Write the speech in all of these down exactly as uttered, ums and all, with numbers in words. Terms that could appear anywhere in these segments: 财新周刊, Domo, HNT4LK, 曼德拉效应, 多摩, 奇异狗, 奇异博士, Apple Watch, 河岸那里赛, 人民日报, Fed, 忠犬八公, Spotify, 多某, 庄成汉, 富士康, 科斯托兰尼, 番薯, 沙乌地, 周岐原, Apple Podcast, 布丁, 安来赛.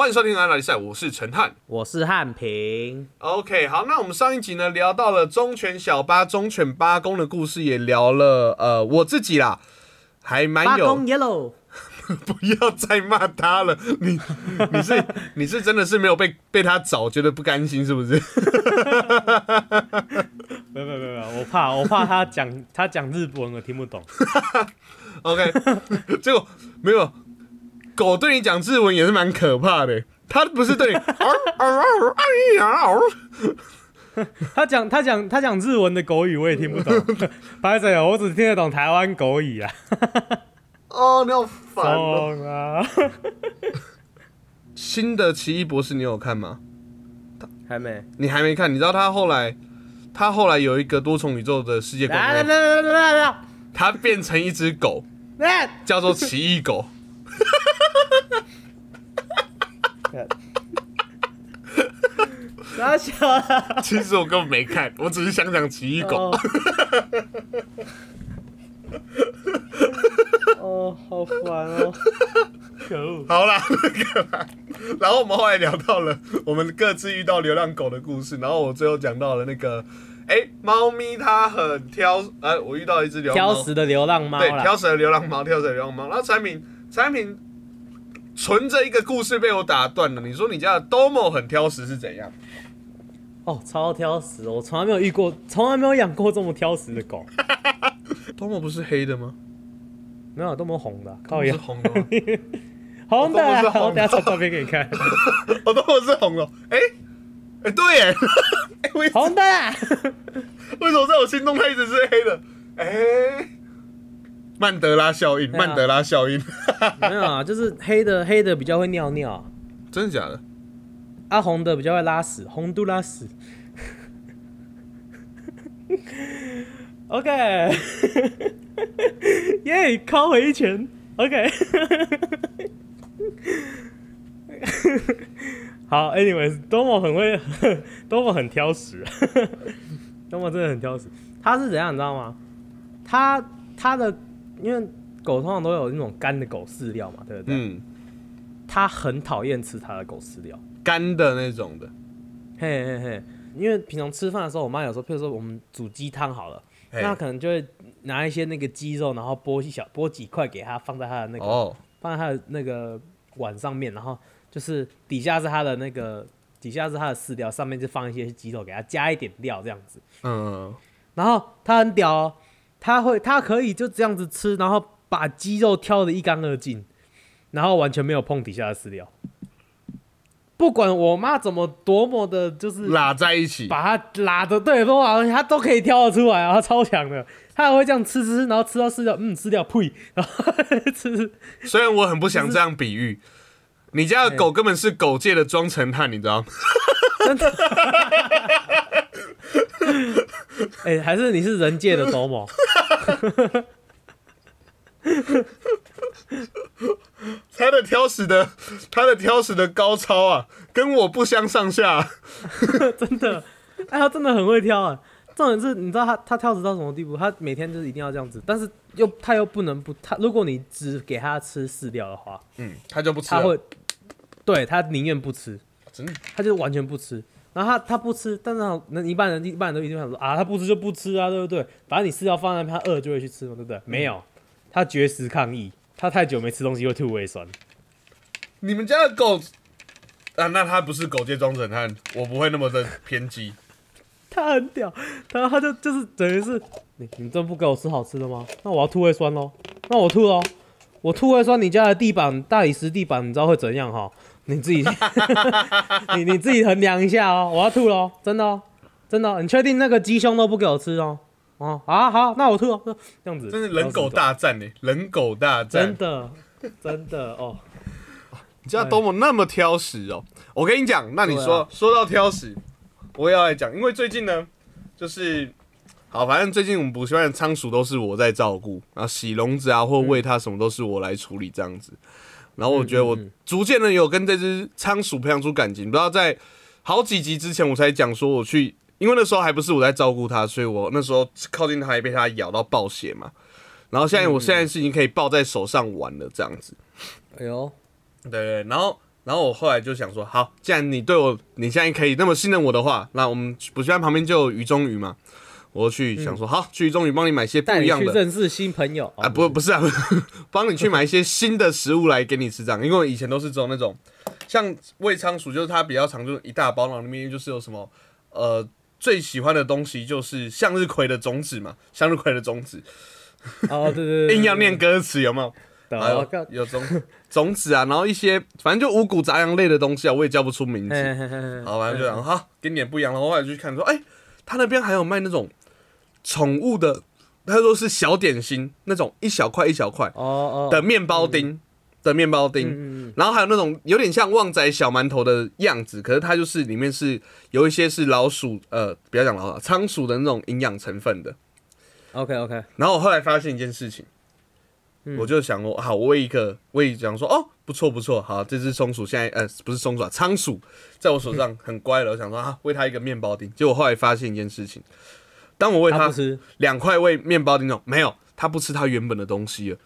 欢迎收听《安来赛》，我是陈汉，我是汉平。OK， 好，那我们上一集呢聊到了忠犬小八、忠犬八公的故事，也聊了呃我自己啦，还蛮有八公 yellow。不要再骂他了，你你是你是真的是没有被被他找，觉得不甘心是不是？没有没有没有，我怕我怕他讲他讲日文我听不懂。OK， 结果没有狗对你讲日文也是蛮可怕的，他不是对你，他讲他讲他讲日文的狗语我也听不懂，白嘴我只听得懂台湾狗语啊。哦，你好烦哦！新的《奇异博士》你有看吗？还没，你还没看？你知道他后来，他后来有一个多重宇宙的世界观，他变成一只狗，叫做奇异狗。傻笑啊！其实我根本没看，我只是想讲奇异狗。哦，好烦哦！可恶。好啦，那个啦，然后我们后来聊到了我们各自遇到流浪狗的故事，然后我最后讲到了那个，哎、欸，猫咪它很挑，呃，我遇到一只流浪猫，挑食的流浪猫，对，挑食的流浪猫，挑食的流浪猫。然后产品产品存着一个故事被我打断了，你说你家的 Domo 很挑食是怎样？哦，超挑食，我从来没有遇过，从来没有养过这么挑食的狗。Domo 不是黑的吗？没有，都没有红的、啊，靠腰红的，红的、啊，我等下传照片给你看。我都不是红的，哎、欸，哎、欸，对耶，哎、欸，红的、啊，为什么在我心中它一直是黑的？哎、欸，曼德拉效应，啊、曼德拉效应，没有啊，就是黑的，黑的比较会尿尿，真的假的？啊，红的比较会拉屎，红都拉屎。OK， 耶，靠回一拳。OK， 好 ，anyways，Domo 很会 ，Domo 很挑食，Domo 真的很挑食。他是怎样，你知道吗？他他的因为狗通常都有那种干的狗饲料嘛，对不对？嗯。他很讨厌吃他的狗饲料，干的那种的。嘿嘿嘿，因为平常吃饭的时候，我妈有时候，譬如说我们煮鸡汤好了。那他可能就会拿一些那个鸡肉，然后剥一小剥几块给他，放在他的那个、oh. 放在他的那个碗上面，然后就是底下是他的那个底下是他的饲料，上面就放一些鸡肉，给他加一点料这样子。嗯、uh.。然后他很屌、哦，他会他可以就这样子吃，然后把鸡肉挑得一干二净，然后完全没有碰底下的饲料。不管我妈怎么多么的，就是拉在一起，把它拉的对多好，她都可以挑得出来啊，她超强的。她还会这样吃吃，然后吃到饲料，嗯，饲料呸，然后吃。虽然我很不想这样比喻，你家的狗根本是狗界的庄成汉，你知道吗？真的。哎、欸，还是你是人界的多某？他的挑食的，他的挑食的高超啊，跟我不相上下、啊。真的，哎，他真的很会挑啊。重点是，你知道他他挑食到什么地步？他每天就是一定要这样子，但是又他又不能不他，如果你只给他吃饲料的话，嗯，他就不吃了。他会，对他宁愿不吃，真的，他就完全不吃。然后他他不吃，但是那一般人一般人都一定想说啊，他不吃就不吃啊，对不对？反正你饲料放在那边，他饿就会去吃嘛，对不对？嗯、没有。他绝食抗议，他太久没吃东西会吐胃酸。你们家的狗啊，那他不是狗界庄成汉，我不会那么的偏激。他很屌，然后他就就是等于是你你真不给我吃好吃的吗？那我要吐胃酸喽，那我吐喽，我吐胃酸，你家的地板大理石地板，你知道会怎样哈？你自己你你自己衡量一下哦，我要吐喽，真的哦，真的哦，你确定那个鸡胸都不给我吃哦？哦、啊好，那我吐了，这样子，真是人狗大战呢、欸，人狗大战，真的，真的哦。你家多么那么挑食哦！我跟你讲，那你说、啊、说到挑食，我也要来讲，因为最近呢，就是好，反正最近我们补习班的仓鼠都是我在照顾，然后洗笼子啊，或喂它什么都是我来处理这样子。然后我觉得我逐渐的有跟这只仓鼠培养出感情，不知道在好几集之前我才讲说我去。因为那时候还不是我在照顾它，所以我那时候靠近它还被它咬到爆血嘛。然后现在我现在是已经可以抱在手上玩了这样子。哎呦，对对。然后然后我后来就想说，好，既然你对我，你现在可以那么信任我的话，那我们补习班旁边就有鱼中鱼嘛，我去想说，嗯、好，去鱼中鱼帮你买一些不一样的，带你去认识新朋友啊，不，不是啊，帮你去买一些新的食物来给你吃，这样，因为我以前都是只有那种，像味仓鼠，就是它比较常就是一大包，然后里面就是有什么，呃，最喜欢的东西就是向日葵的种子嘛，向日葵的种子，哦，对对对，硬要念歌词有没有？啊、有种种子啊，然后一些反正就五谷杂粮类的东西啊，我也叫不出名字。嘿嘿嘿好，反正就讲好，给你点不一样。然后后来就去看说，哎、欸，他那边还有卖那种宠物的，他说是小点心那种一小块一小块的面包丁、哦哦、的面包丁、嗯，然后还有那种有点像旺仔小馒头的样子，可是它就是里面是有一些是老鼠呃，不要讲老鼠，仓鼠的那种营养成分的。OK OK。然后我后来发现一件事情。我就想说，好，我喂一个，喂讲说，哦，不错不错，好，这只松鼠现在，呃，不是松鼠啊，仓鼠，在我手上很乖了。我想说，啊，喂它一个面包丁。结果后来发现一件事情，当我喂它两块喂面包丁那种，没有，它不吃它原本的东西了。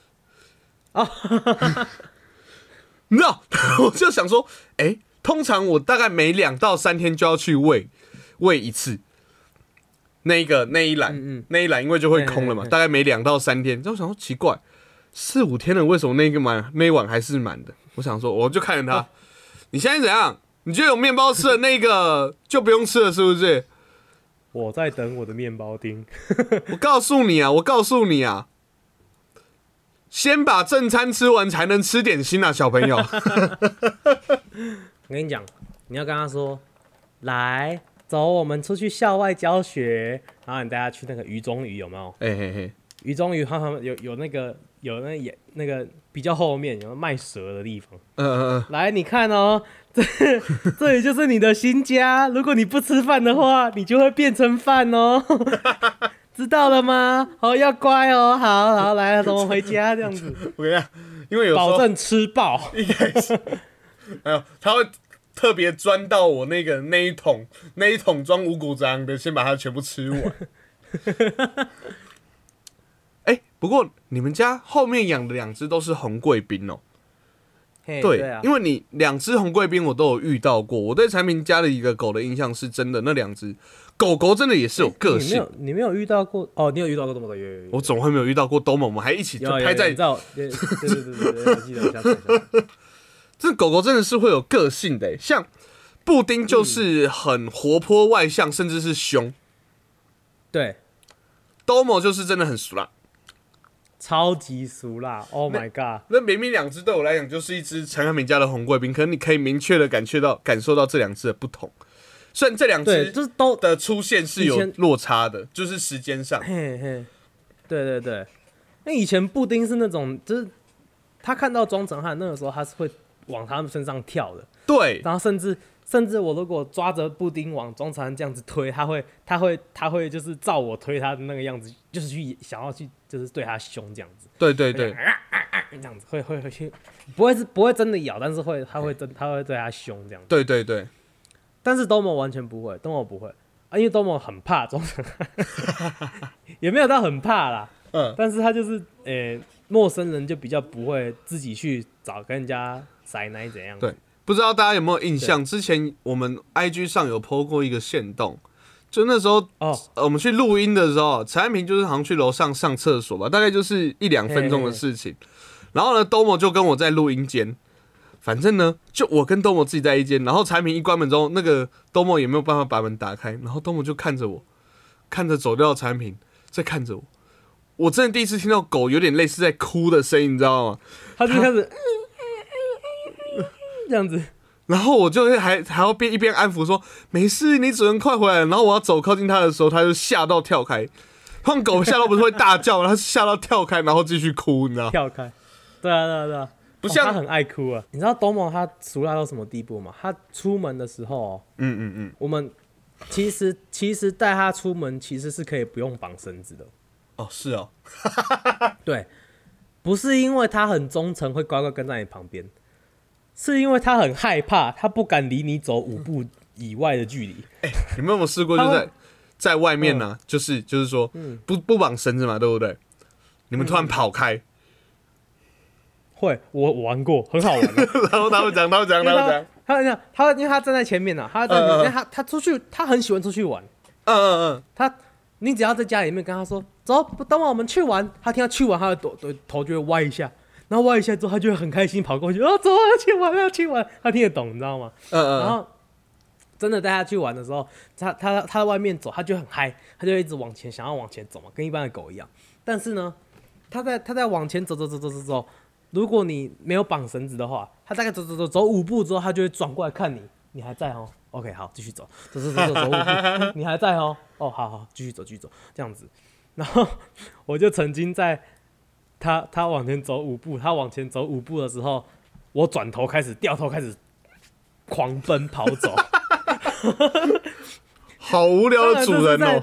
啊，你知道，我就想说，哎、欸，通常我大概每两到三天就要去喂喂一次。那一个那一栏、嗯嗯，那一栏因为就会空了嘛，嘿嘿嘿大概每两到三天。就我想说，奇怪。四五天了，为什么那个满那一碗还是满的？我想说，我就看着他，你现在怎样？你觉得有面包吃的那个就不用吃了，是不是？我在等我的面包丁。我告诉你啊，我告诉你啊，先把正餐吃完才能吃点心啊，小朋友。我跟你讲，你要跟他说，来，走，我们出去校外教学，然后你带他去那个鱼中鱼有没有？哎嘿嘿，鱼中鱼他们有有那个。有那也那个比较后面有卖蛇的地方，嗯嗯嗯，来你看哦，这这里就是你的新家。如果你不吃饭的话，你就会变成饭哦，知道了吗？哦，要乖哦，好好来，怎么回家这样子？我跟你讲，因为有时候保证吃爆，一开始，哎呦，他会特别钻到我那个那一桶那一桶装五谷杂粮的，先把它全部吃完。不过你们家后面养的两只都是红贵宾哦， hey, 对，对啊、因为你两只红贵宾我都有遇到过。我对产品家的一个狗的印象是真的，那两只狗狗真的也是有个性。欸、你, 没有你没有遇到过哦？你有遇到过多某？有有有。我总会没有遇到过多某，我们还一起就拍在。有有有有对对对对对，我记得一下。一下这狗狗真的是会有个性的，像布丁就是很活泼外向，嗯、甚至是凶。对，多某就是真的很俗辣。超级俗辣 ！Oh my god！ 那, 那明明两只对我来讲就是一只陈汉明家的红贵宾，可是你可以明确的感觉到感受到这两只的不同。虽然这两只就是都的出现是有落差的，就是时间上。嘿嘿，对对对。那以前布丁是那种，就是他看到庄成汉那个时候，他是会往他们身上跳的。对。然后甚至甚至我如果抓着布丁往庄成汉这样子推，他会他会他会就是照我推他的那个样子，就是去想要去。就是对他凶这样子，对对对，啊啊啊、这样子会会会去，不会是不会真的咬，但是会他会真他会对他凶这样子，对对对。但是多摩完全不会，多摩不会啊，因为多摩很怕中成，也没有到很怕啦，嗯，但是他就是诶、欸，陌生人就比较不会自己去找跟人家塞奶怎样。对，不知道大家有没有印象？之前我们 I G 上有 po 过一个限动。就那时候，哦呃、我们去录音的时候，陈安平就是好像去楼上上厕所吧，大概就是一两分钟的事情。嘿嘿嘿然后呢，多摩就跟我在录音间，反正呢，就我跟多摩自己在一间。然后陈安平一关门之后，那个多摩也没有办法把门打开，然后多摩就看着我，看着走掉的陈安平，在看着我。我真的第一次听到狗有点类似在哭的声音，你知道吗？他就开始这样子。然后我就还还要边一边安抚说没事，你主人快回来了。然后我要走靠近他的时候，他就吓到跳开。换狗吓到不是会大叫，他吓到跳开，然后继续哭，你知道？跳开，对啊对啊对啊，不像、哦、他很爱哭啊。你知道多某他俗辣到什么地步吗？他出门的时候、哦，嗯嗯嗯，我们其实其实带他出门其实是可以不用绑绳子的。哦，是哦，对，不是因为他很忠诚，会乖乖跟在你旁边。是因为他很害怕，他不敢离你走五步以外的距离。哎、欸，你们有没有试过就在在外面呢、啊嗯？就是就是说，嗯、不不绑绳子嘛，对不对？你们突然跑开，嗯、会，我我玩过，很好玩、啊。然后他会讲，他会讲，他会讲，他会讲，他因为他站在前面呐、啊，他站在前面、嗯嗯他他出去，他很喜欢出去玩。嗯嗯嗯，他你只要在家里面跟他说，走，等会我们去玩，他听到去玩，他的头头就会歪一下，然后歪一下之后，他就会很开心跑过去，哦，走，要去玩，要去玩，他听得懂，你知道吗？嗯嗯，然后。真的带他去玩的时候，他他他在外面走，他就很嗨，他就一直往前，想要往前走嘛，跟一般的狗一样。但是呢，他在他在往前走走走走走走，如果你没有绑绳子的话，他大概走走走走五步之后，他就会转过来看你，你还在哦 ？OK， 好，继续走，走走走走走五步，你还在哦？哦，好好，继续走继续走，这样子。然后我就曾经在他他往前走五步，他往前走五步的时候，我转头开始掉头开始狂奔跑走。好无聊的主人哦！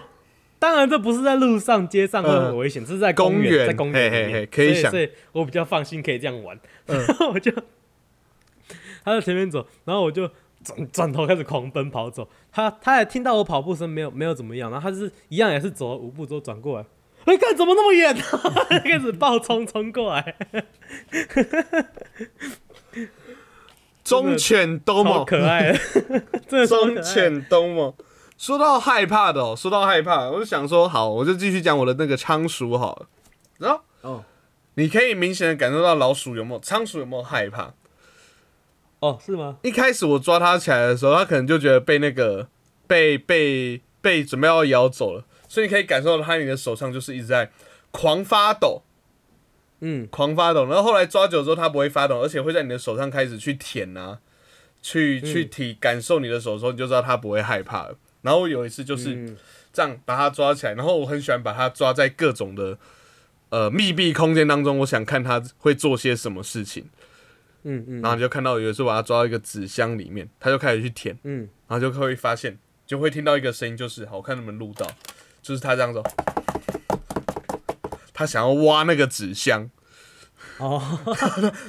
当然，这不是在路上、街上会很危险、嗯，这是在公园，在公园里面，可以想，所以我比较放心，可以这样玩。嗯、然后我就他在前面走，然后我就转转头开始狂奔跑走。他他也听到我跑步声，没有没有怎么样，然后他是一样也是走了五步之后转过来，哎、欸，看怎么那么远、啊？开始暴冲冲过来。忠犬兜猫，可爱的。忠犬兜猫，说到害怕的哦，说到害怕，我就想说，好，我就继续讲我的那个仓鼠好了。然后，哦，你可以明显的感受到老鼠有没有，仓鼠有没有害怕？哦，是吗？一开始我抓它起来的时候，它可能就觉得被那个被被被准备要咬走了，所以你可以感受到它，你的手上就是一直在狂发抖。嗯，狂发抖，然后后来抓久之后，它不会发抖，而且会在你的手上开始去舔啊，去去体感受你的手的时候，你就知道它不会害怕了。然后我有一次就是这样把它抓起来，然后我很喜欢把它抓在各种的呃密闭空间当中，我想看它会做些什么事情。嗯嗯，然后你就看到有一次把它抓到一个纸箱里面，它就开始去舔，嗯，然后就会发现就会听到一个声音，就是好，我看能不能录到，就是它这样子。他想要挖那个纸箱，哦、oh. ，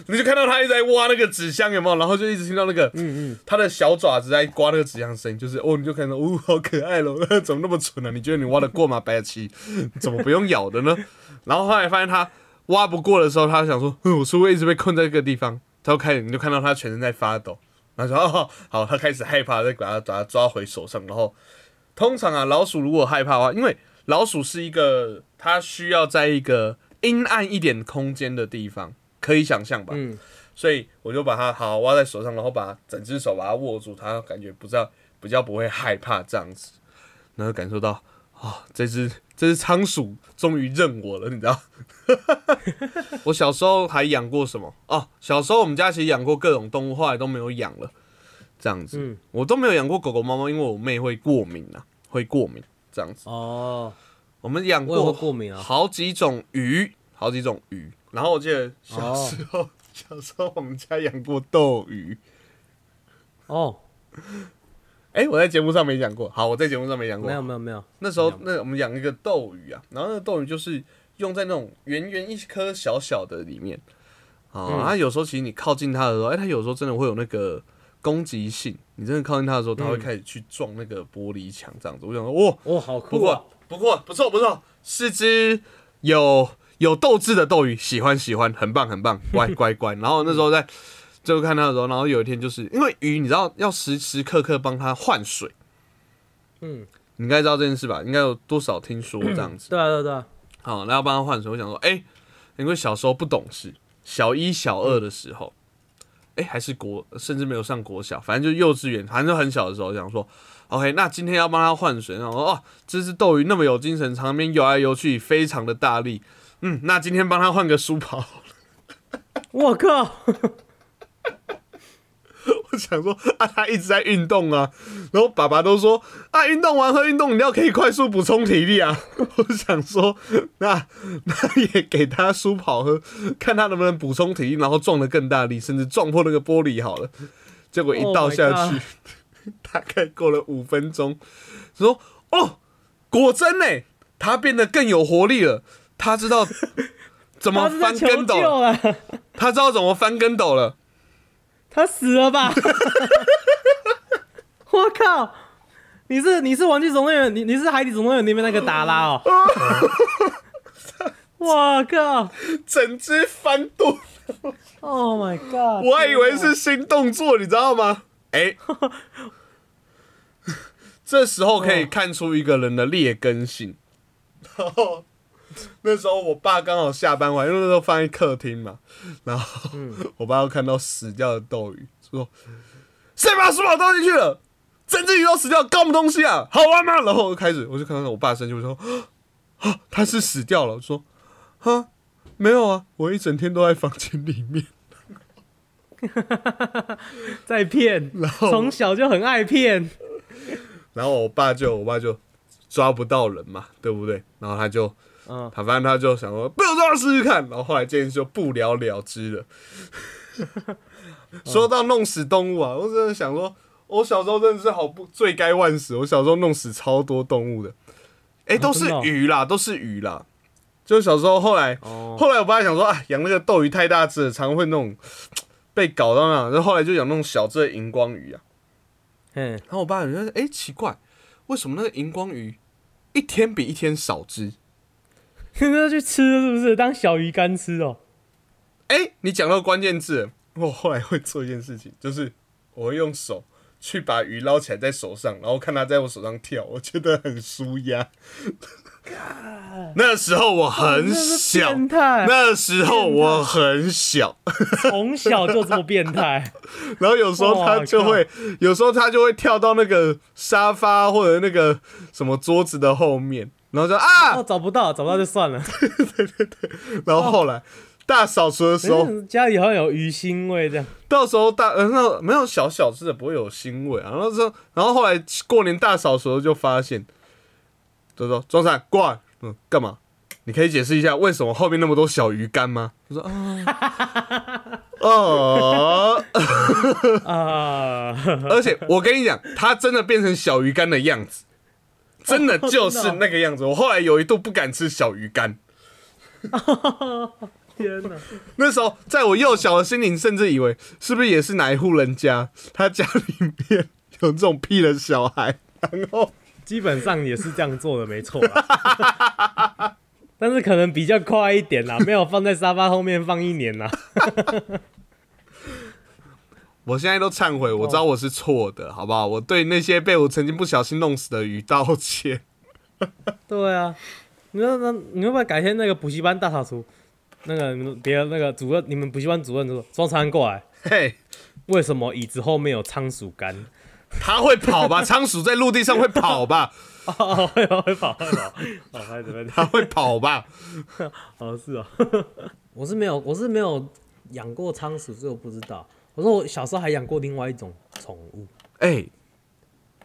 你就看到他一直在挖那个纸箱，有没有？然后就一直听到那个，嗯嗯，他的小爪子在刮那个纸箱的声音，就是哦，你就看到，哦，好可爱咯，怎么那么蠢啊？你觉得你挖得过吗？白痴，怎么不用咬的呢？然后后来发现他挖不过的时候，他想说，嗯，我是不是一直被困在这个地方？他就开始，你就看到他全身在发抖，然后说，哦，好，他开始害怕，再把他把他抓回手上。然后通常啊，老鼠如果害怕的话，因为老鼠是一个，它需要在一个阴暗一点空间的地方，可以想象吧？嗯，所以我就把它好好挖在手上，然后把整只手把它握住，它感觉不知道比较不会害怕这样子，然后感受到啊、哦，这只这只仓鼠终于认我了，你知道？我小时候还养过什么？哦，小时候我们家其实养过各种动物，后来都没有养了，这样子，嗯、我都没有养过狗狗、猫猫，因为我妹会过敏啊，会过敏。这样子哦，我们养过好几种鱼，好几种鱼。然后我记得小时候，小时候我们家养过斗鱼。哦，哎，我在节目上没讲过。好，我在节目上没讲过。没有没有没有。那时候那我们养一个斗鱼啊，然后那个斗鱼就是用在那种圆圆一颗小小的里面啊。它有时候其实你靠近它的时候，哎，它有时候真的会有那个。攻击性，你真的靠近他的时候，他会开始去撞那个玻璃墙，这样子。嗯、我想说，哇、哦，哇、哦，好酷、啊！不过，不过，不错，不错，是只有有斗志的斗鱼，喜欢喜欢，很棒很棒，乖乖乖。然后那时候在最后看他的时候，然后有一天就是因为鱼，你知道要时时刻刻帮他换水，嗯，你应该知道这件事吧？应该有多少听说这样子？嗯、对啊对啊对啊。好，那要帮他换水，我想说，哎、欸，因为小时候不懂事，小一小二的时候。嗯哎、欸，还是国，甚至没有上国小，反正就幼稚园，反正就很小的时候，想说 ，OK， 那今天要帮他换水，然后哦，这只斗鱼那么有精神，常边游来游去，非常的大力，嗯，那今天帮他换个书包。我靠！我想说啊，他一直在运动啊，然后爸爸都说啊，运动完喝运动饮料可以快速补充体力啊。我想说，那那也给他舒跑喝，看他能不能补充体力，然后撞得更大力，甚至撞破那个玻璃好了。结果一倒下去， oh、大概过了五分钟，说哦，果真呢，他变得更有活力了，他知道怎么翻跟斗了，他, 他知道怎么翻跟斗了。他死了吧！我靠，你是你是玩具总动员，你你是海底总动员里面那个达拉哦！我靠，整只翻肚 Oh my god！ 我还以为是新动作，你知道吗？哎、欸，这时候可以看出一个人的劣根性。然后那时候我爸刚好下班完，因为那时候放在客厅嘛，然后我爸又看到死掉的斗鱼，说：“谁把书包丢进去了？整只鱼都死掉，搞什么东西啊？好玩吗？”然后我就开始，我就看到我爸生气，我说：“啊，他是死掉了。”我说：“哈。”没有啊，我一整天都在房间里面，在骗，从小就很爱骗。然后我爸就，我爸就抓不到人嘛，对不对？然后他就，嗯、他反正他就想说，不要让他试试看。然后后来这件事就不了了之了。说到弄死动物啊，我真的想说，我小时候真的是好不罪该万死。我小时候弄死超多动物的，哎、欸，都是鱼啦，都是鱼啦。就小时候，后来， oh. 后来我爸想说啊，养那个斗鱼太大只了，常会那种被搞到那。然后后来就养那种小只的荧光鱼啊。嗯、hey. ，然后我爸就说，哎、欸，奇怪，为什么那个荧光鱼一天比一天少只？那去吃是不是？当小鱼干吃哦。哎、欸，你讲到关键字了，我后来会做一件事情，就是我会用手去把鱼捞起来在手上，然后看它在我手上跳，我觉得很舒压。God, 那时候我很小，那时候我很小，从小就这么变态。然后有时候他就会，有时候他就会跳到那个沙发或者那个什么桌子的后面，然后就啊、哦，找不到，找不到就算了。对对对。然后后来、哦、大扫除的时候，家里好像有鱼腥味这样。到时候大呃那没有小小只的不会有腥味啊。然后说，然后后来过年大扫除的时候就发现。就说庄三过来，嗯，干嘛？你可以解释一下为什么后面那么多小鱼干吗？我说啊，哦，啊，而且我跟你讲，它真的变成小鱼干的样子，真的就是那个样子。我后来有一度不敢吃小鱼干。天哪！那时候在我幼小的心灵，甚至以为是不是也是哪一户人家，他家里面有这种屁的小孩，然后。基本上也是这样做的，没错啦。但是可能比较快一点啦，没有放在沙发后面放一年啦。我现在都忏悔，我知道我是错的，好不好？我对那些被我曾经不小心弄死的鱼道歉。对啊，你要那你要不要改天那个补习班大扫除？那个别那个主任，你们补习班主任说庄长过来，嘿，为什么椅子后面有仓鼠干？他会跑吧？仓鼠在陆地上会跑吧？哦，会跑，会跑，会跑。他会跑吧？哦，是哦。我是没有，我是没有养过仓鼠，所以我不知道。我说我小时候还养过另外一种宠物。哎、欸，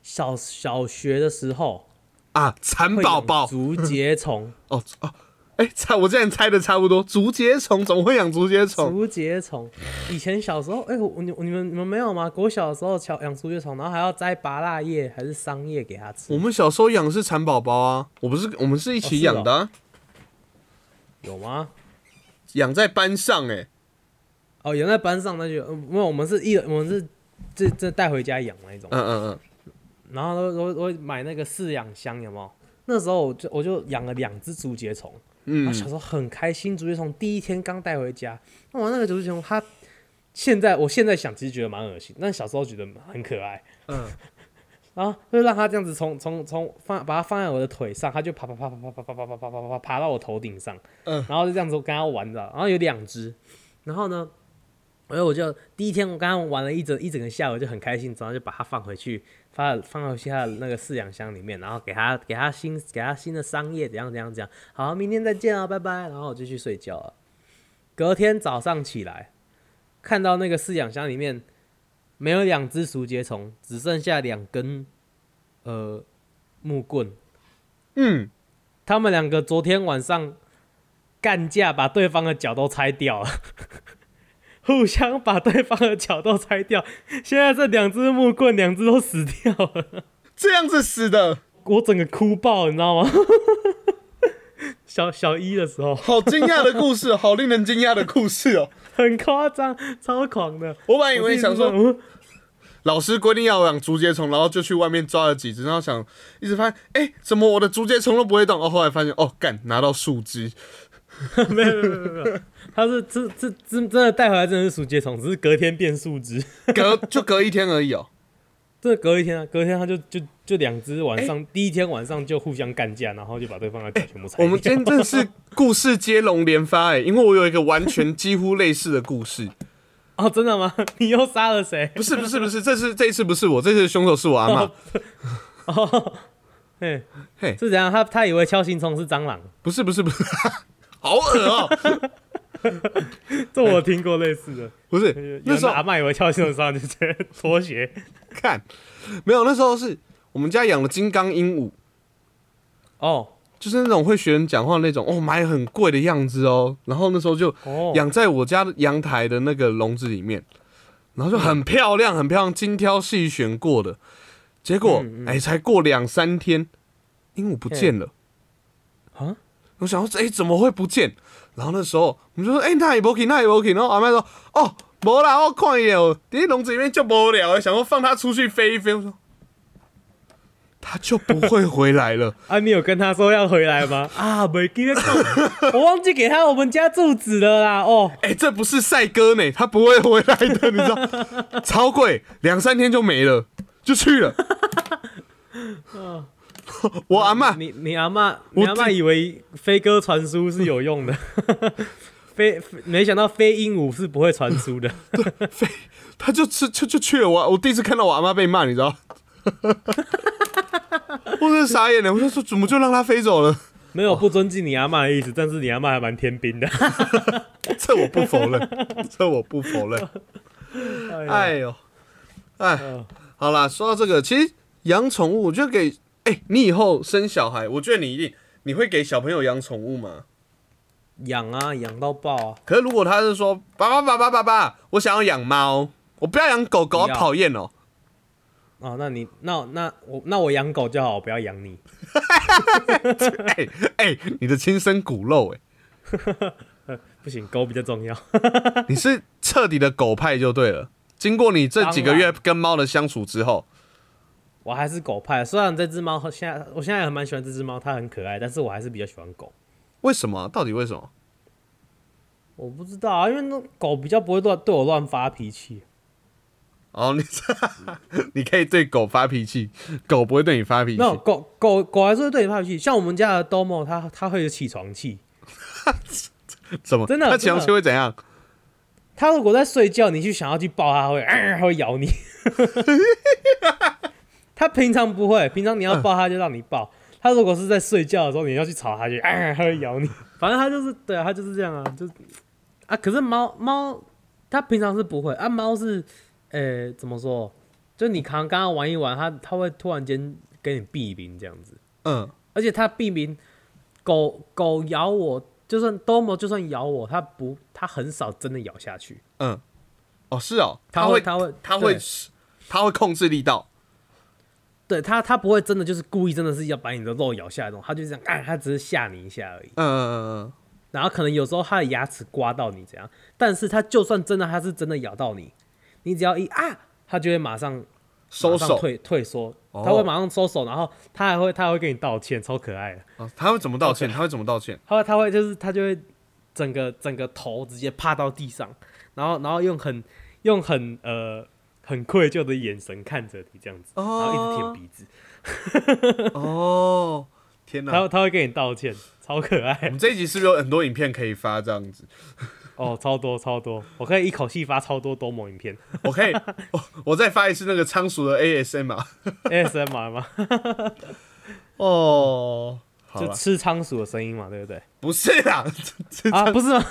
小小学的时候啊，蚕宝宝、竹节虫。哦哦，哎、欸，猜我之前猜的差不多。竹节虫怎么会养竹节虫？竹节虫，以前小时候，哎、欸，我你你们你们没有吗？国小的时候养竹节虫，然后还要摘芭乐叶还是桑叶给它吃。我们小时候养的是蚕宝宝啊，我不是我们是一起养的、啊哦哦。有吗？养在班上哎、欸。哦，养在班上那就、呃、没有，我们是一我们是这这带回家养那一种。嗯嗯嗯。然后我我买那个饲养箱有没有？那时候我就我就养了两只竹节虫。嗯，小时候很开心，竹节虫第一天刚带回家，那我那个竹节虫，它现在我现在想其实觉得蛮恶心，但小时候觉得很可爱。嗯，然后就让它这样子从从从放把它放在我的腿上，它就爬爬爬爬爬爬爬爬爬爬爬爬爬到我头顶上。嗯，然后就这样子我跟它玩着，然后有两只，然后呢，然后我就第一天我跟它玩了一整一整个下午，就很开心，然后就把它放回去，放放回去它的那个饲养箱里面，然后给它给它新给它新的桑叶，怎样怎样怎样。好，明天再见啊，拜拜。然后我就去睡觉了。隔天早上起来，看到那个饲养箱里面没有两只竹节虫，只剩下两根呃木棍。嗯，他们两个昨天晚上干架，把对方的脚都拆掉了。互相把对方的脚都拆掉，现在这两只木棍，两只都死掉了。这样子死的，我整个哭爆，你知道吗？小小一的时候，好惊讶的故事，好令人惊讶的故事哦，很夸张，超狂的。我本来以为想说，老师规定要养竹节虫，然后就去外面抓了几只，然后想一直发现，哎、欸，怎么我的竹节虫都不会动？哦，后来发现，哦，干，拿到树枝。没有没有没有没有，他是这这真的带回来真的是鼠结虫，只是隔天变树枝，隔就隔一天而已哦。这隔一天啊，隔一天他就就就两只晚上、欸、第一天晚上就互相干架，然后就把对方的脚全部踩掉、欸。我们今天真的是故事接龙连发哎、欸，因为我有一个完全几乎类似的故事。哦，真的吗？你又杀了谁？不是不是不是，这次这一次不是我，这次凶手是我阿嬤。哦，嘿，嘿，是怎样？他他以为锹形虫是蟑螂？不是不是不是，好恶哦、喔！这我听过类似的，不是那时候阿嬤以为锹形虫上就直接拖鞋。看，没有，那时候是我们家养了金刚鹦鹉。哦。就是那种会学人讲话那种哦，买很贵的样子哦，然后那时候就养在我家阳台的那个笼子里面，然后就很漂亮，很漂亮，精挑细选过的。结果哎，才过两三天，鹦鹉不见了。啊！我想说，哎，怎么会不见？然后那时候我们就说，哎，那也不去，那也不去。然后阿嬤说，哦，没啦，我看一下，在笼子里面就无聊，想说放它出去飞一飞。我说。他就不会回来了啊！你有跟他说要回来吗？啊，没给他，我忘记给他我们家住址了啦。哦，哎、欸，这不是赛哥呢，他不会回来的，你知道？超贵，两三天就没了，就去了。哦、我阿嬤，你你阿嬤，你阿嬤以为飞鸽传书是有用的，飞没想到飞鹦鹉是不会传书的。飞，他就吃就就去了。我我第一次看到我阿嬤被骂，你知道？我真的傻眼了，我就说怎么就让他飞走了？没有不尊敬你阿嬤的意思，但是你阿嬤还蛮天兵的，这我不否认，这我不否认。哎呦，哎，好啦，说到这个，其实养宠物，我觉得给哎、欸，你以后生小孩，我觉得你一定你会给小朋友养宠物吗？养啊，养到爆啊！可是如果他是说爸爸爸爸爸爸，我想要养猫，我不要养狗狗，我讨厌哦。哦，那你那那我那我养狗就好，我不要养你。哎哎、欸欸，你的亲生骨肉哎、欸，不行，狗比较重要。你是彻底的狗派就对了。经过你这几个月跟猫的相处之后，我还是狗派。虽然这只猫现在我现在也蛮喜欢这只猫，它很可爱，但是我还是比较喜欢狗。为什么？到底为什么？我不知道啊，因为那狗比较不会对我乱发脾气。哦，你你可以对狗发脾气，狗不会对你发脾气。No, 狗狗狗还是会对你发脾气。像我们家的 Domo， 它它会有起床气。怎么？真的？它起床气会怎样？它如果在睡觉，你去想要去抱它，会、呃、会咬你。它平常不会，平常你要抱它就让你抱。它、嗯、如果是在睡觉的时候，你要去吵它，就它、呃、会咬你。反正它就是对啊，它就是这样啊，就啊。可是猫猫它平常是不会啊，猫是。诶、欸，怎么说？就你刚刚玩一玩，它它会突然间给你避名这样子。嗯，而且它避名，狗狗咬我，就算Domo就算咬我，它不，它很少真的咬下去。嗯，哦，是哦，它会它会它会它会控制力道。对，它它不会真的就是故意真的是要把你的肉咬下来那种，它就这样，哎、啊，它只是吓你一下而已。嗯嗯嗯嗯。然后可能有时候它的牙齿刮到你这样，但是它就算真的它是真的咬到你。你只要一啊，他就会马上收手退退缩，他会马上收手，然后他还会他还会跟你道歉，超可爱的。哦、他会怎么道歉？他会怎么道歉？他会他会就是他就会整个整个头直接趴到地上，然后然后用很用很呃很愧疚的眼神看着你这样子，然后一直舔鼻子。哦，天哪！他他会跟你道歉，超可爱。我们这一集是不是有很多影片可以发这样子？哦，超多超多，我可以一口气发超多多某影片。我可以，我我再发一次那个仓鼠的 A S M R，A S M R 吗？哦，就吃仓鼠的声音嘛，对不对？不是啦，啊，不是吗？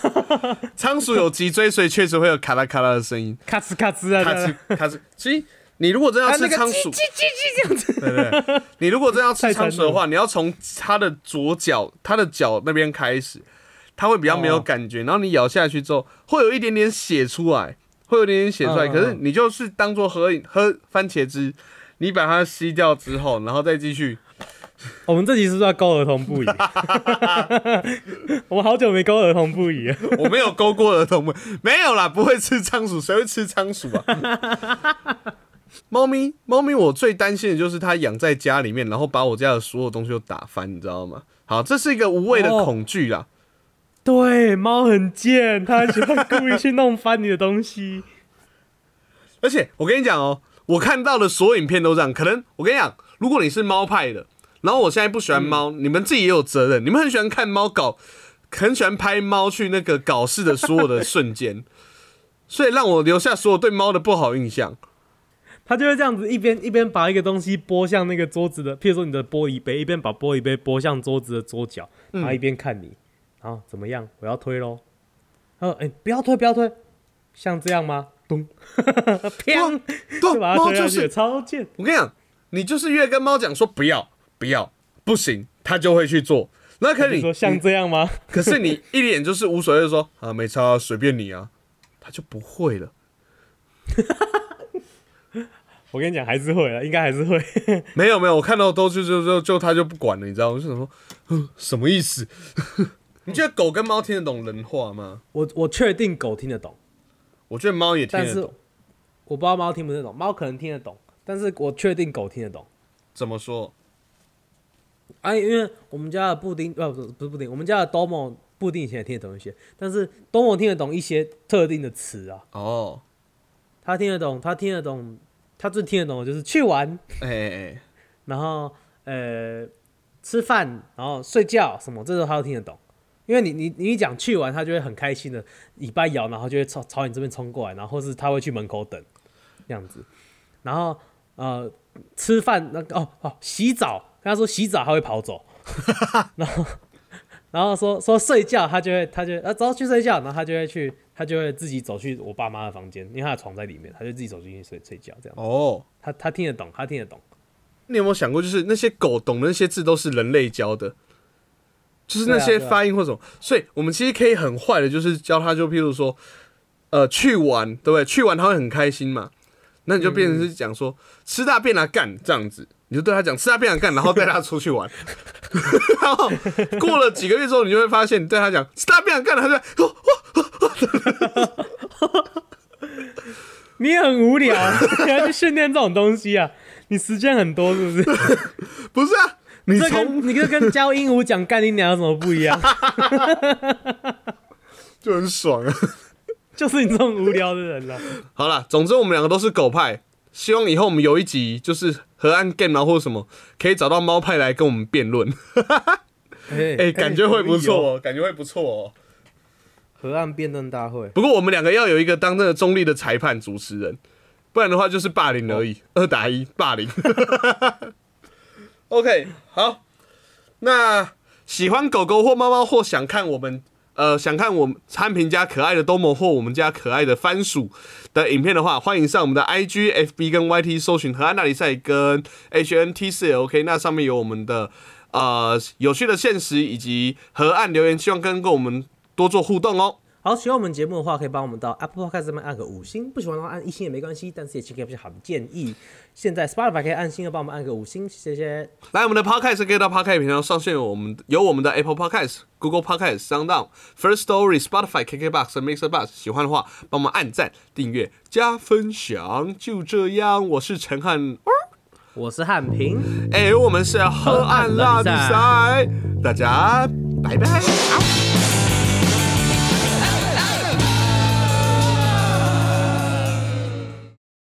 仓鼠有脊椎，所以确实会有咔啦咔啦的声音，咔哧咔哧啊，咔哧咔哧。其实你如果真要吃仓鼠，叽叽叽这样子，对不对？你如果真要吃仓鼠的话，你要从它的左脚，它的脚那边开始。它会比较没有感觉， oh. 然后你咬下去之后，会有一点点血出来，会有一点点血出来。Uh. 可是你就是当做喝喝番茄汁，你把它吸掉之后，然后再继续。我们这集是不是要勾儿童不宜？我们好久没勾儿童不宜了。我没有勾过儿童不宜，没有啦，不会吃仓鼠，谁会吃仓鼠啊？猫咪，猫咪，我最担心的就是它养在家里面，然后把我家的所有东西都打翻，你知道吗？好，这是一个无谓的恐惧啦。Oh. 对，猫很贱，它喜欢故意去弄翻你的东西。而且我跟你讲哦，我看到的所有影片都这样。可能我跟你讲，如果你是猫派的，然后我现在不喜欢猫，嗯、你们自己也有责任。你们很喜欢看猫搞，很喜欢拍猫去那个搞事的所有的瞬间，所以让我留下所有对猫的不好印象。他就会这样子一边一边把一个东西拨向那个桌子的，譬如说你的玻璃杯，一边把玻璃杯拨向桌子的桌角，然后一边看你。嗯好，怎么样？我要推咯。他说：“哎、欸，不要推，不要推，像这样吗？”咚，砰，就把它推下去，就是、超贱。我跟你讲，你就是越跟猫讲说不要，不要，不行，它就会去做。那可你说像这样吗？可是你一脸就是无所谓，说啊，没差、啊，随便你啊，它就不会了。我跟你讲，还是会了，应该还是会。没有没有，我看到都就就就就它就不管了，你知道吗？我就想说，什么意思？你觉得狗跟猫听得懂人话吗？我我确定狗听得懂，我觉得猫也听得懂，但是我不知道猫听不听得懂，猫可能听得懂，但是我确定狗听得懂。怎么说？啊，因为我们家的布丁，啊、不是不是布丁，我们家的多某布丁以前也听得懂一些，但是多某听得懂一些特定的词啊。哦，他听得懂，他听得懂，他最听得懂的就是去玩，哎哎哎，然后呃吃饭，然后睡觉什么，这时候他都听得懂。因为你你你一讲去玩，他就会很开心的尾巴摇，然后就会朝朝你这边冲过来，然后或是他会去门口等，这样子。然后呃吃饭那个哦哦洗澡，跟他说洗澡他会跑走，然后然后说说睡觉他就会他就啊走去睡觉，然后他就会去他就会自己走去我爸妈的房间，因为他的床在里面，他就自己走进去睡睡觉这样。哦，他他听得懂，他听得懂。你有没有想过，就是那些狗懂的那些字都是人类教的？就是那些发音或什么，所以我们其实可以很坏的，就是教他，就譬如说，呃，去玩，对不对？去玩他会很开心嘛，那你就变成是讲说吃大便啊干这样子，你就对他讲吃大便啊干，然后带他出去玩，然后过了几个月之后，你就会发现你对他讲吃大便啊干，他就哦哦哦，你很无聊，你要去训练这种东西啊？你时间很多是不是？不是啊。你这跟你这跟教鹦鹉讲干你娘有什么不一样？就很爽啊！就是你这种无聊的人啦。好啦，总之我们两个都是狗派，希望以后我们有一集就是河岸 game 啊或者什么，可以找到猫派来跟我们辩论。哎、欸欸，感觉会不错、喔欸，感觉会不错哦、喔。河岸辩论大会。不过我们两个要有一个当真的中立的裁判主持人，不然的话就是霸凌而已，哦、二打一霸凌。OK， 好，那喜欢狗狗或猫猫或想看我们呃想看我们汉平家可爱的多摩或我们家可爱的番薯的影片的话，欢迎上我们的 I G、F B 跟 Y T 搜寻河岸那里赛跟 H N T 四 L K， 那上面有我们的呃有趣的限时以及河岸留言，希望跟我们多做互动哦。好，喜欢我们节目的话，可以帮我们到 Apple Podcast 上面按个五星，不喜欢的话按一星也没关系，但是也请给我们好的建议。现在 Spotify 可以按星的，帮我们按个五星，谢谢。来，我们的 Podcast 可以到 Podcast 频道上线，我们有我们的 Apple Podcast、Google Podcast、SoundOn、First Story、Spotify、KKBox、MixerBox， 喜欢的话帮我们按赞、订阅、加分享。就这样，我是陈汉，我是汉平，哎、欸，我们是河岸拉力赛，大家拜拜。